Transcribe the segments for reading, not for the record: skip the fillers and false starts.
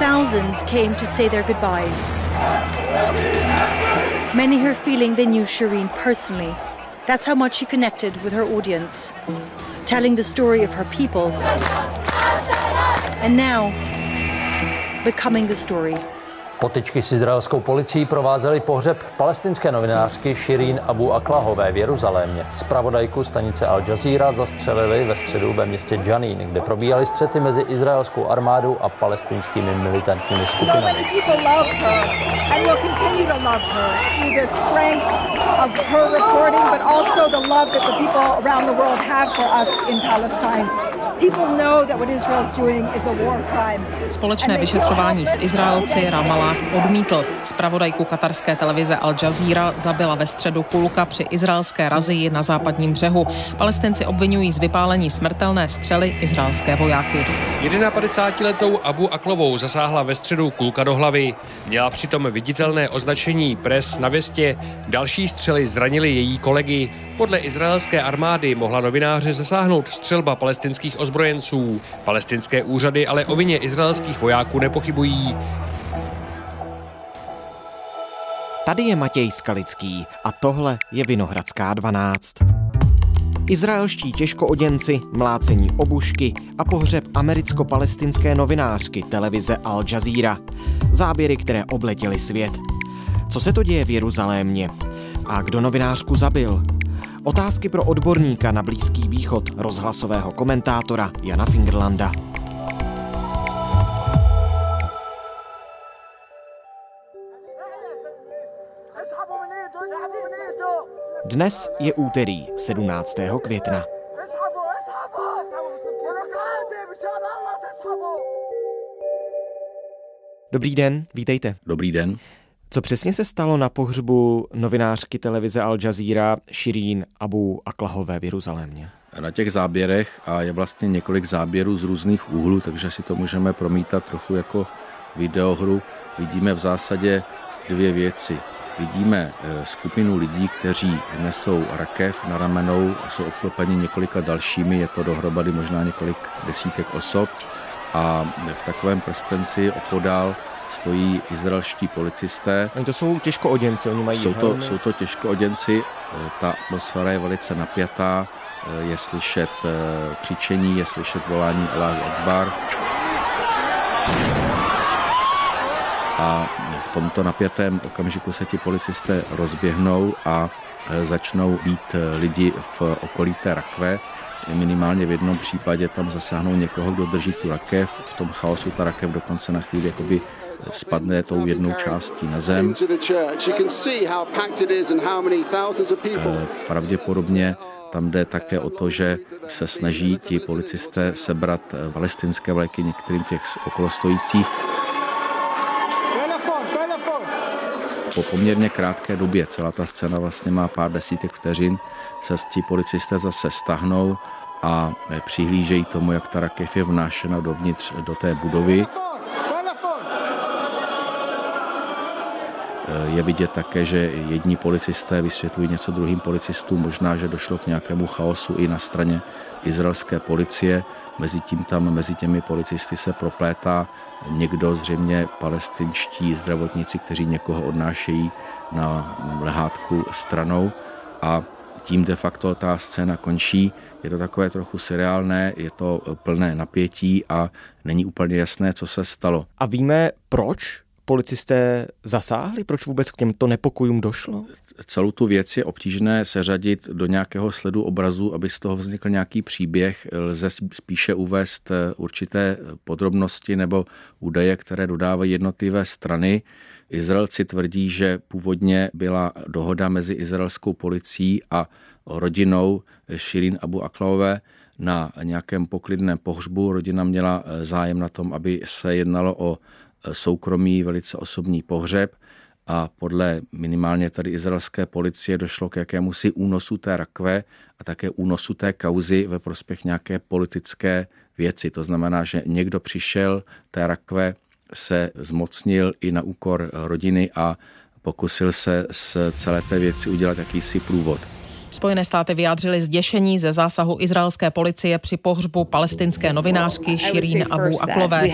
Thousands came to say their goodbyes. Many here feeling they knew Shireen personally. That's how much she connected with her audience, telling the story of her people, and now becoming the story. Potyčky s izraelskou policií provázely pohřeb palestinské novinářky Shireen Abu Aklahové v Jeruzalémě. Zpravodajku stanice Al Jazeera zastřelili ve středu ve městě Jenin, kde probíhaly střety mezi izraelskou armádou a palestinskými militantními skupinami. Společné vyšetřování s Izraelci Ramallah odmítl. Zpravodajku katarské televize Al Jazeera zabila ve středu kulka při izraelské razii na západním břehu. Palestinci obvinují z vypálení smrtelné střely izraelské vojáky. 51letou Abu Aklovou zasáhla ve středu kulka do hlavy. Měla přitom viditelné označení pres na věstě. Další střely zranily její kolegy. Podle izraelské armády mohla novináře zasáhnout střelba palestinských ozbrojenců. Palestinské úřady ale o vině izraelských vojáků nepochybují. Tady je Matěj Skalický a tohle je Vinohradská 12. Izraelští těžkooděnci, mlácení obušky a pohřeb americko-palestinské novinářky televize Al Jazeera. Záběry, které obletěly svět. Co se to děje v Jeruzalémě? A kdo novinářku zabil? Otázky pro odborníka na Blízký východ, rozhlasového komentátora Jana Fingerlanda. Dnes je úterý 17. května. Dobrý den, vítejte. Dobrý den. Co přesně se stalo na pohřbu novinářky televize Al Jazeera Shireen Abu Aklehové v Jeruzalémě? Na těch záběrech, a je vlastně několik záběrů z různých úhlů, takže si to můžeme promítat trochu jako videohru, vidíme v zásadě dvě věci. Vidíme skupinu lidí, kteří nesou rakev na ramenou a jsou obklopeni několika dalšími, je to dohromady možná několik desítek osob, a v takovém prstenci opodál stojí izraelští policisté. Oni to jsou těžkooděnci, oni mají helmy. Jsou to těžkooděnci, ta atmosféra je velice napjatá, je slyšet křičení, je slyšet volání Allahu Akbar. A v tomto napjatém okamžiku se ti policisté rozběhnou a začnou být lidi v okolí té rakve. Minimálně v jednom případě tam zasáhnou někoho, kdo drží tu rakev. V tom chaosu ta rakev dokonce na chvíli jakoby spadne tou jednou částí na zem. Pravděpodobně tam jde také o to, že se snaží ti policisté sebrat palestinské vlajky některým těch okolostojících. Po poměrně krátké době, celá ta scéna vlastně má pár desítek vteřin, se ti policisté zase stahnou a přihlížejí tomu, jak ta rakev je vnášena dovnitř do té budovy. Je vidět také, že jedni policisté vysvětlují něco druhým policistům, možná, že došlo k nějakému chaosu i na straně izraelské policie. Mezitím tam mezi těmi policisty se proplétá někdo, zřejmě palestinští zdravotníci, kteří někoho odnášejí na lehátku stranou, a tím de facto ta scéna končí. Je to takové trochu seriálné, je to plné napětí a není úplně jasné, co se stalo. A víme, proč policisté zasáhli? Proč vůbec k těmto nepokojům došlo? Celou tu věc je obtížné seřadit do nějakého sledu obrazu, aby z toho vznikl nějaký příběh. Lze spíše uvést určité podrobnosti nebo údaje, které dodávají jednotlivé strany. Izraelci tvrdí, že původně byla dohoda mezi izraelskou policií a rodinou Shireen Abu Aklehové na nějakém poklidném pohřbu. Rodina měla zájem na tom, aby se jednalo o soukromý, velice osobní pohřeb, a podle minimálně tady izraelské policie došlo k jakémusi únosu té rakve a také únosu té kauzy ve prospěch nějaké politické věci. To znamená, že někdo přišel, té rakve se zmocnil i na úkor rodiny a pokusil se z celé té věci udělat jakýsi průvod. Spojené státy vyjádřily zděšení ze zásahu izraelské policie při pohřbu palestinské novinářky Shireen Abu Aklové.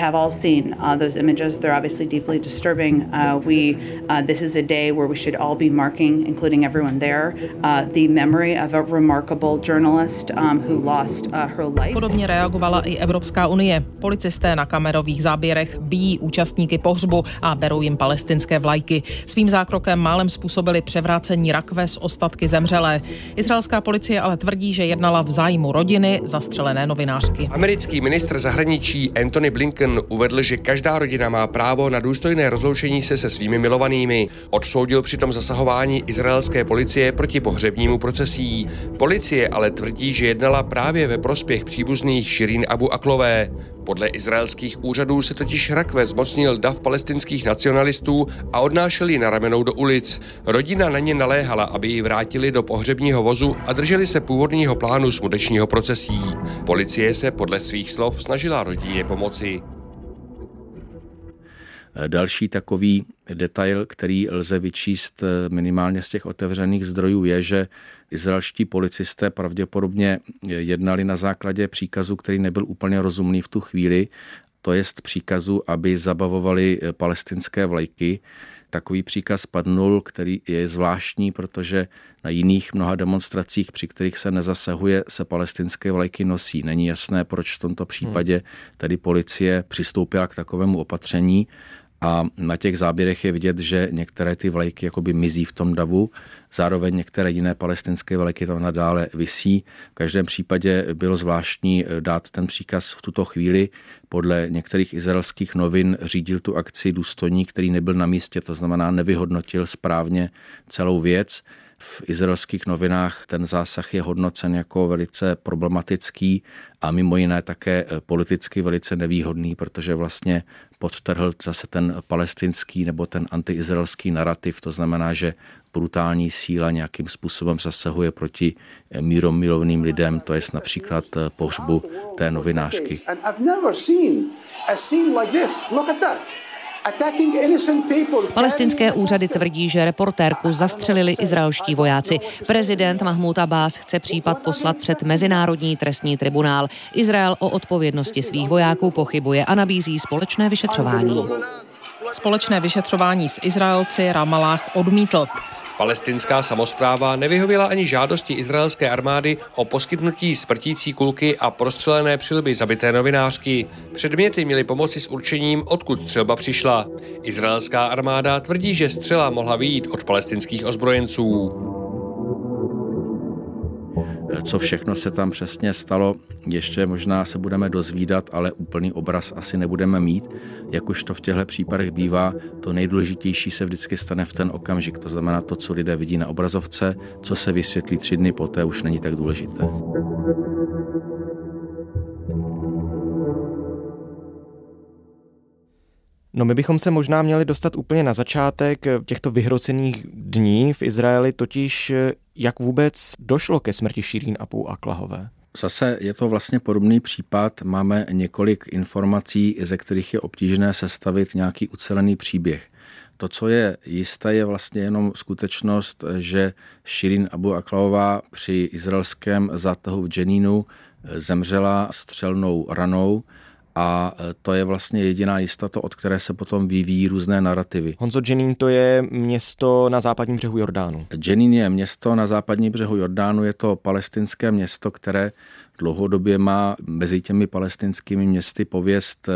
Podobně reagovala i Evropská unie. Policisté na kamerových záběrech bijí účastníky pohřbu a berou jim palestinské vlajky. Svým zákrokem málem způsobili převrácení rakve s ostatky zemřelé. Izraelská policie ale tvrdí, že jednala v zájmu rodiny zastřelené novinářky. Americký ministr zahraničí Antony Blinken uvedl, že každá rodina má právo na důstojné rozloučení se svými milovanými. Odsoudil přitom zasahování izraelské policie proti pohřebnímu procesí. Policie ale tvrdí, že jednala právě ve prospěch příbuzných Shireen Abu Aklové. Podle izraelských úřadů se totiž rakve zmocnil dav palestinských nacionalistů a odnášel ji na ramenou do ulic. Rodina na ně naléhala, aby ji vrátili do pohřebního vozu a drželi se původního plánu smutečního procesí. Policie se podle svých slov snažila rodině pomoci. Další takový detail, který lze vyčíst minimálně z těch otevřených zdrojů, je, že izraelští policisté pravděpodobně jednali na základě příkazu, který nebyl úplně rozumný v tu chvíli, to jest příkazu, aby zabavovali palestinské vlajky. Takový příkaz padnul, který je zvláštní, protože na jiných mnoha demonstracích, při kterých se nezasahuje, se palestinské vlajky nosí. Není jasné, proč v tomto případě tedy policie přistoupila k takovému opatření. A na těch záběrech je vidět, že některé ty vlajky jakoby mizí v tom davu, zároveň některé jiné palestinské vlajky tam nadále visí. V každém případě bylo zvláštní dát ten příkaz v tuto chvíli. Podle některých izraelských novin řídil tu akci důstojník, který nebyl na místě, to znamená nevyhodnotil správně celou věc. V izraelských novinách ten zásah je hodnocen jako velice problematický a mimo jiné také politicky velice nevýhodný, protože vlastně podtrhl zase ten palestinský nebo ten antiizraelský narrativ. To znamená, že brutální síla nějakým způsobem zasahuje proti míromilovným lidem, to jest například pohřbu té novinářky. Palestinské úřady tvrdí, že reportérku zastřelili izraelští vojáci. Prezident Mahmoud Abbas chce případ poslat před Mezinárodní trestní tribunál. Izrael o odpovědnosti svých vojáků pochybuje a nabízí společné vyšetřování. Společné vyšetřování s Izraelci Ramalláh odmítl. Palestinská samospráva nevyhověla ani žádosti izraelské armády o poskytnutí smrtící kulky a prostřelené přilby zabité novinářky. Předměty měly pomoci s určením, odkud střelba přišla. Izraelská armáda tvrdí, že střela mohla vyjít od palestinských ozbrojenců. Co všechno se tam přesně stalo, ještě možná se budeme dozvídat, ale úplný obraz asi nebudeme mít. Jak už to v těchto případech bývá, to nejdůležitější se vždycky stane v ten okamžik. To znamená to, co lidé vidí na obrazovce, co se vysvětlí 3 dny poté, už není tak důležité. No, my bychom se možná měli dostat úplně na začátek těchto vyhrocených dní v Izraeli, totiž jak vůbec došlo ke smrti Shireen Abu Aklehové. Zase je to vlastně podobný případ. Máme několik informací, ze kterých je obtížné sestavit nějaký ucelený příběh. To, co je jisté, je vlastně jenom skutečnost, že Shireen Abu Aklehová při izraelském zátahu v Jeninu zemřela střelnou ranou. A to je vlastně jediná jistota, od které se potom vyvíjí různé narrativy. Honzo, Jenin to je město na západním břehu Jordánu. Jenin je město na západním břehu Jordánu, je to palestinské město, které dlouhodobě má mezi těmi palestinskými městy pověst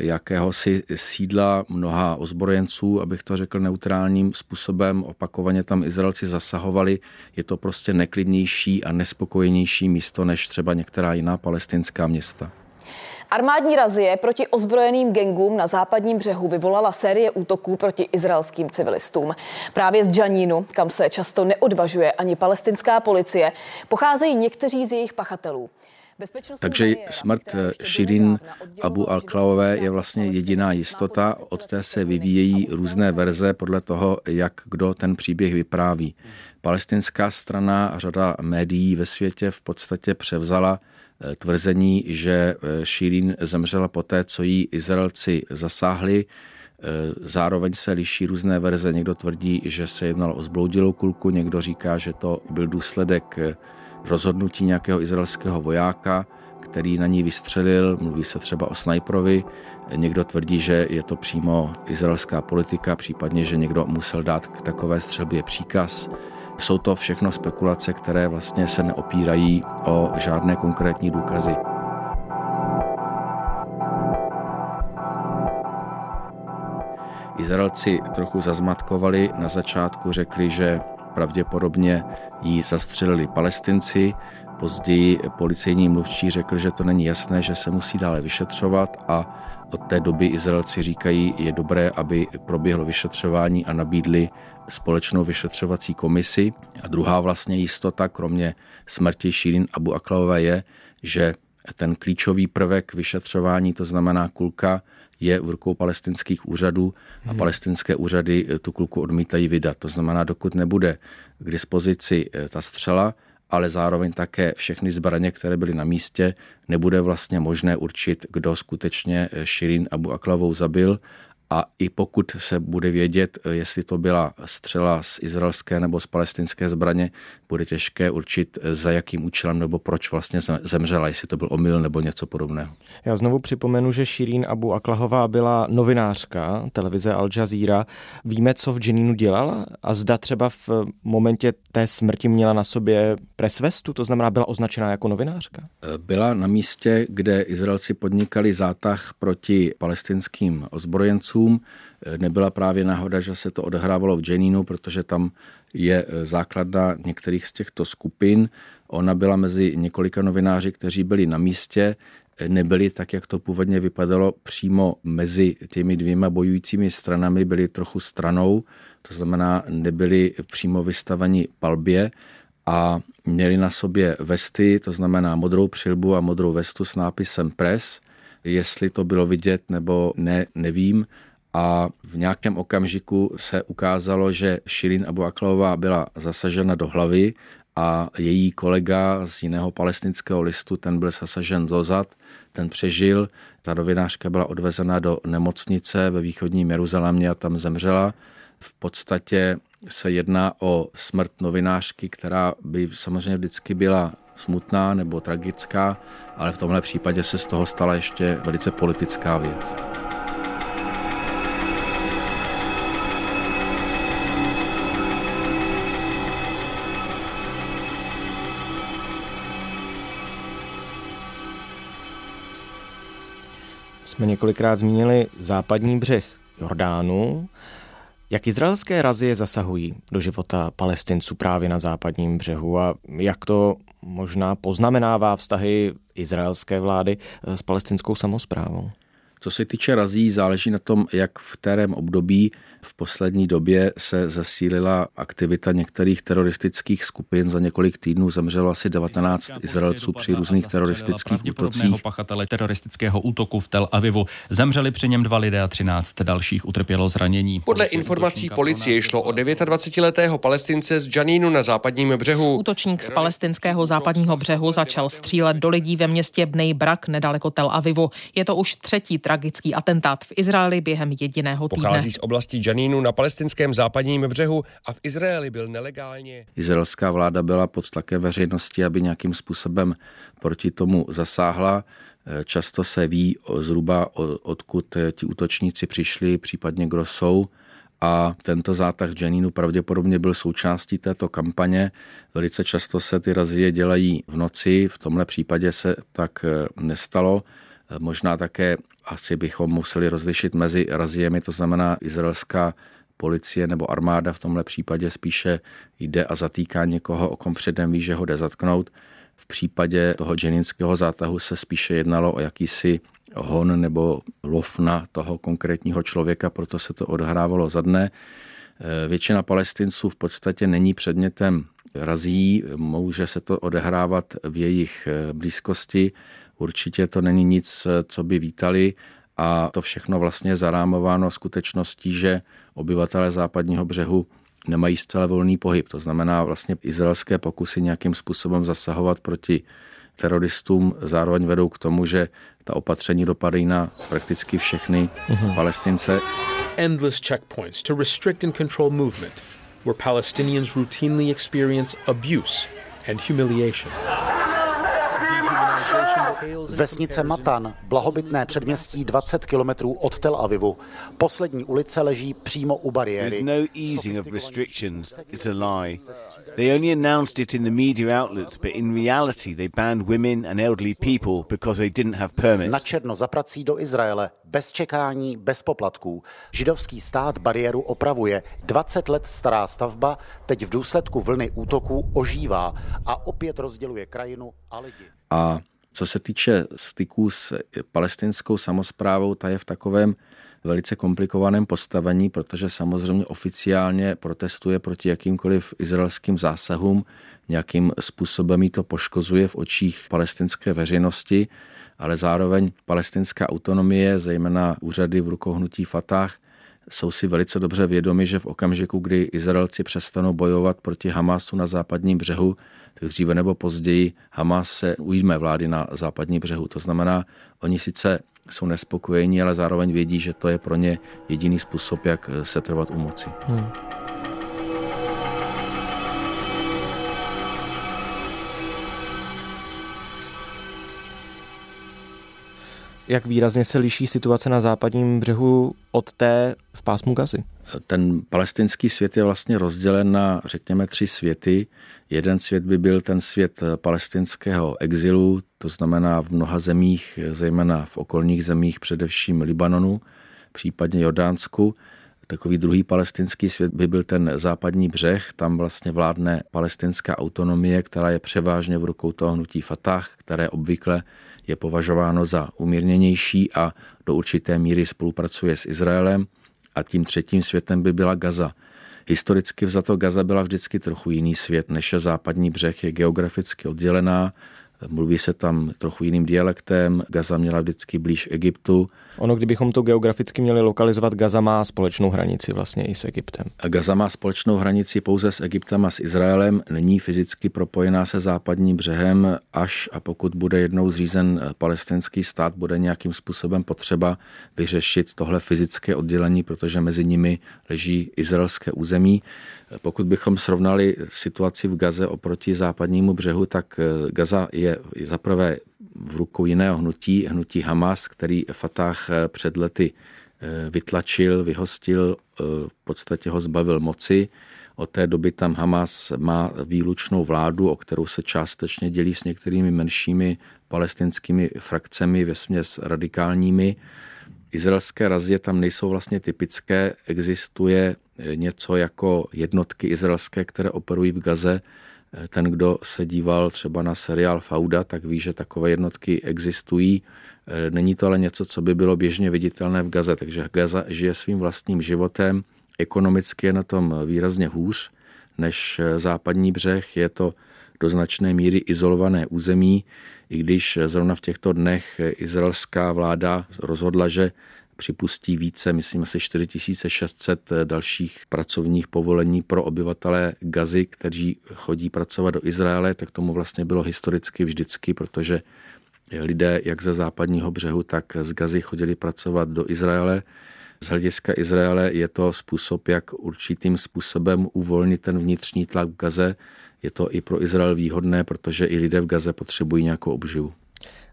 jakéhosi sídla mnoha ozbrojenců, abych to řekl neutrálním způsobem, opakovaně tam Izraelci zasahovali. Je to prostě neklidnější a nespokojenější místo než třeba některá jiná palestinská města. Armádní razie proti ozbrojeným gengům na západním břehu vyvolala série útoků proti izraelským civilistům. Právě z Janinu, kam se často neodvažuje ani palestinská policie, pocházejí někteří z jejich pachatelů. Takže smrt Shireen Abu Aklehové je vlastně jediná jistota, od té se vyvíjejí různé verze podle toho, jak kdo ten příběh vypráví. Palestinská strana a řada médií ve světě v podstatě převzala tvrzení, že Shireen zemřela poté, co jí Izraelci zasáhli. Zároveň se liší různé verze. Někdo tvrdí, že se jednalo o zbloudilou kulku, někdo říká, že to byl důsledek rozhodnutí nějakého izraelského vojáka, který na ní vystřelil, mluví se třeba o snajprovi. Někdo tvrdí, že je to přímo izraelská politika, případně, že někdo musel dát k takové střelbě příkaz. Jsou to všechno spekulace, které vlastně se neopírají o žádné konkrétní důkazy. Izraelci trochu zazmatkovali, na začátku řekli, že pravděpodobně ji zastřelili Palestinci, později policejní mluvčí řekl, že to není jasné, že se musí dále vyšetřovat a od té doby Izraelci říkají, je dobré, aby proběhlo vyšetřování a nabídli společnou vyšetřovací komisi. A druhá vlastně jistota, kromě smrti Shireen Abu Aklehové, je, že ten klíčový prvek vyšetřování, to znamená kulka, je v rukou palestinských úřadů a palestinské úřady tu kulku odmítají vydat. To znamená, dokud nebude k dispozici ta střela, ale zároveň také všechny zbraně, které byly na místě, nebude vlastně možné určit, kdo skutečně Shireen Abu Aklehou zabil. A i pokud se bude vědět, jestli to byla střela z izraelské nebo z palestinské zbraně, bude těžké určit, za jakým účelem nebo proč vlastně zemřela, jestli to byl omyl nebo něco podobného. Já znovu připomenu, že Shireen Abu Aklehová byla novinářka televize Al Jazeera. Víme, co v Jeninu dělala a zda třeba v momentě té smrti měla na sobě presvestu, to znamená, byla označena jako novinářka? Byla na místě, kde Izraelci podnikali zátah proti palestinským ozbrojencům. Nebyla právě náhoda, že se to odehrávalo v Jeninu, protože tam je základna některých z těchto skupin. Ona byla mezi několika novináři, kteří byli na místě, nebyli, tak jak to původně vypadalo, přímo mezi těmi dvěma bojujícími stranami, byli trochu stranou, to znamená, nebyli přímo vystaveni palbě a měli na sobě vesty, to znamená modrou přilbu a modrou vestu s nápisem Press. Jestli to bylo vidět nebo ne, nevím. A v nějakém okamžiku se ukázalo, že Shireen Abu Aklehová byla zasažena do hlavy a její kolega z jiného palestinského listu, ten byl zasažen do zad, ten přežil. Ta novinářka byla odvezena do nemocnice ve východním Jeruzalémě a tam zemřela. V podstatě se jedná o smrt novinářky, která by samozřejmě vždycky byla smutná nebo tragická, ale v tomhle případě se z toho stala ještě velice politická věc. Jsme několikrát zmínili západní břeh Jordánu. Jak izraelské razie zasahují do života Palestinců právě na západním břehu a jak to možná poznamenává vztahy izraelské vlády s palestinskou samosprávou? Co se týče razí, záleží na tom, jak v kterém období v poslední době se zesílila aktivita některých teroristických skupin. Za několik týdnů zemřelo asi 19 Izraelců při různých teroristických útocích. Pachatele teroristického útoku v Tel Avivu zemřeli při něm 2 lidé a 13 dalších utrpělo zranění. Podle informací policie šlo o 29-letého Palestince z Janinu na západním břehu. Útočník z palestinského západního břehu začal střílet do lidí ve městě Bnej Brak nedaleko Tel Avivu. Je to už třetí tragický atentát v Izraeli během jediného týdne. Pochází z oblasti Janinu na palestinském západním břehu a v Izraeli byl nelegálně. Izraelská vláda byla pod tlakem veřejnosti, aby nějakým způsobem proti tomu zasáhla. Často se ví zhruba, odkud ti útočníci přišli, případně kdo jsou. A tento zátah v Janinu pravděpodobně byl součástí této kampaně. Velice často se ty razie dělají v noci, v tomhle případě se tak nestalo. Možná také asi bychom museli rozlišit mezi raziemi, to znamená izraelská policie nebo armáda v tomhle případě spíše jde a zatýká někoho, o kom předem ví, že ho jde zatknout. V případě toho jeninského zátahu se spíše jednalo o jakýsi hon nebo lov na toho konkrétního člověka, proto se to odhrávalo za dne. Většina Palestinců v podstatě není předmětem razí, může se to odehrávat v jejich blízkosti. Určitě to není nic, co by vítali a to všechno vlastně zarámováno skutečností, že obyvatelé západního břehu nemají zcela volný pohyb. To znamená vlastně izraelské pokusy nějakým způsobem zasahovat proti teroristům zároveň vedou k tomu, že ta opatření dopadají na prakticky všechny Palestince. endless checkpoints to restrict and control movement, where Palestinians routinely experience abuse and humiliation. Vesnice Matan, blahobytné předměstí 20 kilometrů od Tel Avivu. Poslední ulice leží přímo u bariéry. Načerno za prací do Izraele, bez čekání, bez poplatků. Židovský stát bariéru opravuje. 20 let stará stavba teď v důsledku vlny útoků ožívá a opět rozděluje krajinu a lidi. A co se týče styků s palestinskou samosprávou, ta je v takovém velice komplikovaném postavení, protože samozřejmě oficiálně protestuje proti jakýmkoliv izraelským zásahům, nějakým způsobem jí to poškozuje v očích palestinské veřejnosti, ale zároveň palestinská autonomie, zejména úřady v rukou hnutí Fatah, jsou si velice dobře vědomi, že v okamžiku, kdy Izraelci přestanou bojovat proti Hamasu na západním břehu, tak dříve nebo později Hamas se ujme vlády na západním břehu. To znamená, oni sice jsou nespokojení, ale zároveň vědí, že to je pro ně jediný způsob, jak setrvat u moci. Jak výrazně se liší situace na západním břehu od té v pásmu Gazy? Ten palestinský svět je vlastně rozdělen na, řekněme, 3 světy. Jeden svět by byl ten svět palestinského exilu, to znamená v mnoha zemích, zejména v okolních zemích, především Libanonu, případně Jordánsku. Takový druhý palestinský svět by byl ten západní břeh, tam vlastně vládne palestinská autonomie, která je převážně v rukou toho hnutí Fatah, které obvykle je považováno za umírněnější a do určité míry spolupracuje s Izraelem. A tím třetím světem by byla Gaza. Historicky vzato Gaza byla vždycky trochu jiný svět, než je západní břeh, je geograficky oddělená, mluví se tam trochu jiným dialektem, Gaza měla vždycky blíž Egyptu. Ono, kdybychom to geograficky měli lokalizovat, Gaza má společnou hranici vlastně i s Egyptem. A Gaza má společnou hranici pouze s Egyptem a s Izraelem, není fyzicky propojená se západním břehem, až a pokud bude jednou zřízen palestinský stát, bude nějakým způsobem potřeba vyřešit tohle fyzické oddělení, protože mezi nimi leží izraelské území. Pokud bychom srovnali situaci v Gaze oproti západnímu břehu, tak Gaza je zaprvé v rukou jiného hnutí Hamas, který Fatah před lety vytlačil, vyhostil, v podstatě ho zbavil moci. Od té doby tam Hamas má výlučnou vládu, o kterou se částečně dělí s některými menšími palestinskými frakcemi, vesměs radikálními. Izraelské razie tam nejsou vlastně typické, existuje něco jako jednotky izraelské, které operují v Gaze. Ten, kdo se díval třeba na seriál Fauda, tak ví, že takové jednotky existují. Není to ale něco, co by bylo běžně viditelné v Gaze, takže Gaza žije svým vlastním životem. Ekonomicky je na tom výrazně hůř než západní břeh. Je to do značné míry izolované území, i když zrovna v těchto dnech izraelská vláda rozhodla, že připustí více, myslím asi 4600 dalších pracovních povolení pro obyvatele Gazy, kteří chodí pracovat do Izraele, tak tomu vlastně bylo historicky vždycky, protože lidé jak ze západního břehu, tak z Gazy chodili pracovat do Izraele. Z hlediska Izraele je to způsob, jak určitým způsobem uvolnit ten vnitřní tlak v Gaze. Je to i pro Izrael výhodné, protože i lidé v Gaze potřebují nějakou obživu.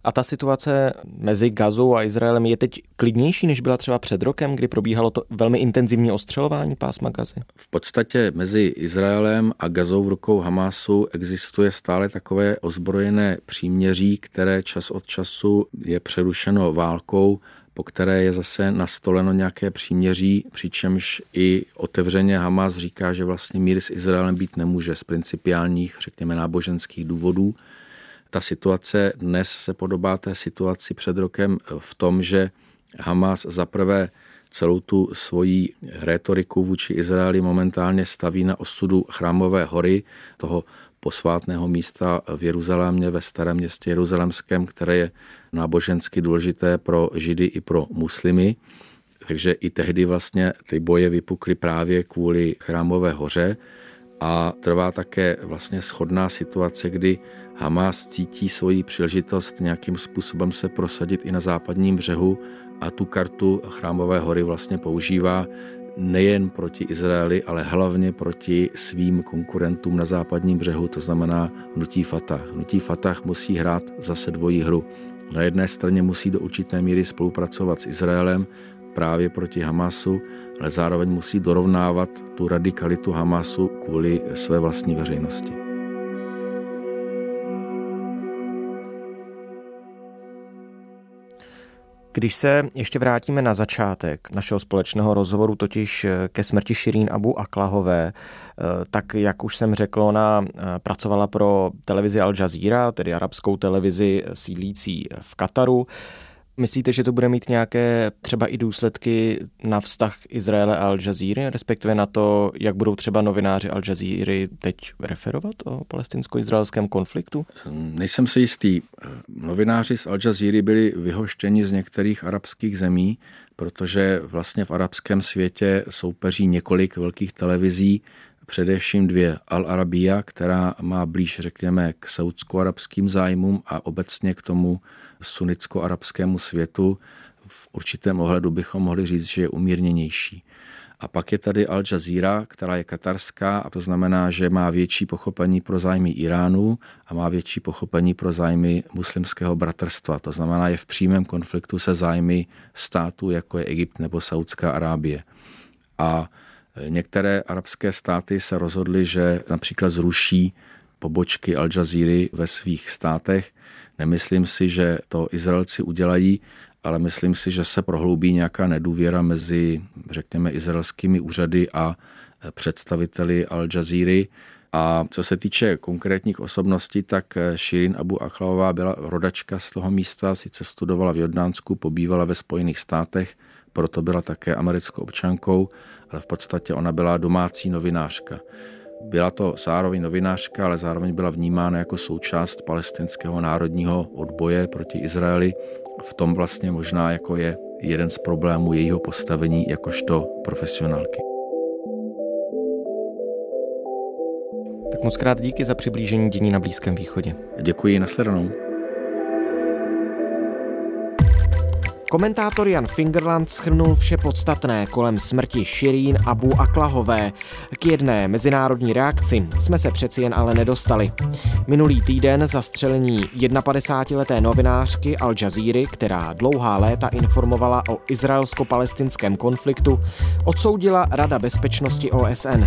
A ta situace mezi Gazou a Izraelem je teď klidnější, než byla třeba před rokem, kdy probíhalo to velmi intenzivní ostřelování pásma Gazy? V podstatě mezi Izraelem a Gazou v rukou Hamasu existuje stále takové ozbrojené příměří, které čas od času je přerušeno válkou, po které je zase nastoleno nějaké příměří, přičemž i otevřeně Hamas říká, že vlastně mír s Izraelem být nemůže z principiálních, řekněme, náboženských důvodů. Ta situace dnes se podobá té situaci před rokem v tom, že Hamas zaprvé celou tu svoji rétoriku vůči Izraeli momentálně staví na osudu Chrámové hory, toho posvátného místa v Jeruzalémě, ve starém městě jeruzalemském, které je nábožensky důležité pro Židy i pro muslimy. Takže i tehdy vlastně ty boje vypukly právě kvůli Chrámové hoře a trvá také vlastně shodná situace, kdy Hamas cítí svoji příležitost nějakým způsobem se prosadit i na západním břehu a tu kartu Chrámové hory vlastně používá nejen proti Izraeli, ale hlavně proti svým konkurentům na západním břehu, to znamená hnutí Fatah. Hnutí Fatah musí hrát zase dvojí hru. Na jedné straně musí do určité míry spolupracovat s Izraelem právě proti Hamasu, ale zároveň musí dorovnávat tu radikalitu Hamasu kvůli své vlastní veřejnosti. Když se ještě vrátíme na začátek našeho společného rozhovoru, totiž ke smrti Shireen Abu Aklehové, tak jak už jsem řekl, ona pracovala pro televizi Al Jazeera, tedy arabskou televizi sídlící v Kataru. Myslíte, že to bude mít nějaké třeba i důsledky na vztah Izraele a Al Jazeera, respektive na to, jak budou třeba novináři Al Jazeera teď referovat o palestinsko-izraelském konfliktu? Nejsem si jistý. Novináři z Al Jazeera byli vyhoštěni z některých arabských zemí, protože vlastně v arabském světě soupeří několik velkých televizí, především dvě. Al Arabiya, která má blíž, řekněme, k saudsko-arabským zájmům a obecně k tomu sunnicko-arabskému světu. V určitém ohledu bychom mohli říct, že je umírněnější. A pak je tady Al Jazeera, která je katarská, a to znamená, že má větší pochopení pro zájmy Iránu a má větší pochopení pro zájmy muslimského bratrstva. To znamená, je v přímém konfliktu se zájmy států, jako je Egypt nebo Saudská Arábie. A některé arabské státy se rozhodly, že například zruší pobočky Al Jazeera ve svých státech. Nemyslím si, že to Izraelci udělají, ale myslím si, že se prohloubí nějaká nedůvěra mezi, řekněme, izraelskými úřady a představiteli Al Jazeera. A co se týče konkrétních osobností, tak Shireen Abu Aklehová byla rodačka z toho místa, sice studovala v Jordánsku, pobývala ve Spojených státech, proto byla také americkou občankou, ale v podstatě ona byla domácí novinářka. Byla to zároveň novinářka, ale zároveň byla vnímána jako součást palestinského národního odboje proti Izraeli. V tom vlastně možná jako je jeden z problémů jejího postavení jakožto profesionálky. Tak moc krát díky za přiblížení dění na Blízkém východě. Děkuji, nasledanou. Komentátor Jan Fingerland shrnul vše podstatné kolem smrti Shireen Abu Aklehové. K jedné mezinárodní reakci jsme se přeci jen ale nedostali. Minulý týden zastřelení 51leté novinářky Al Jazeera, která dlouhá léta informovala o izraelsko-palestinském konfliktu, odsoudila Rada bezpečnosti OSN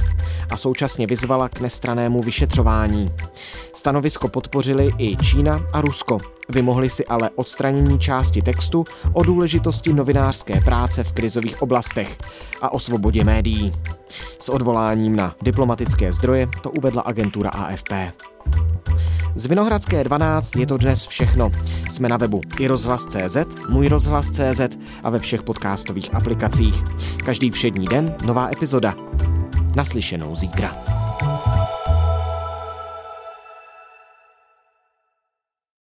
a současně vyzvala k nestrannému vyšetřování. Stanovisko podpořili i Čína a Rusko. Vymohli si ale odstranění části textu o důležitosti novinářské práce v krizových oblastech a o svobodě médií. S odvoláním na diplomatické zdroje to uvedla agentura AFP. Z Vinohradské 12 je to dnes všechno. Jsme na webu irozhlas.cz, můjrozhlas.cz a ve všech podcastových aplikacích. Každý všední den nová epizoda. Naslyšenou zítra.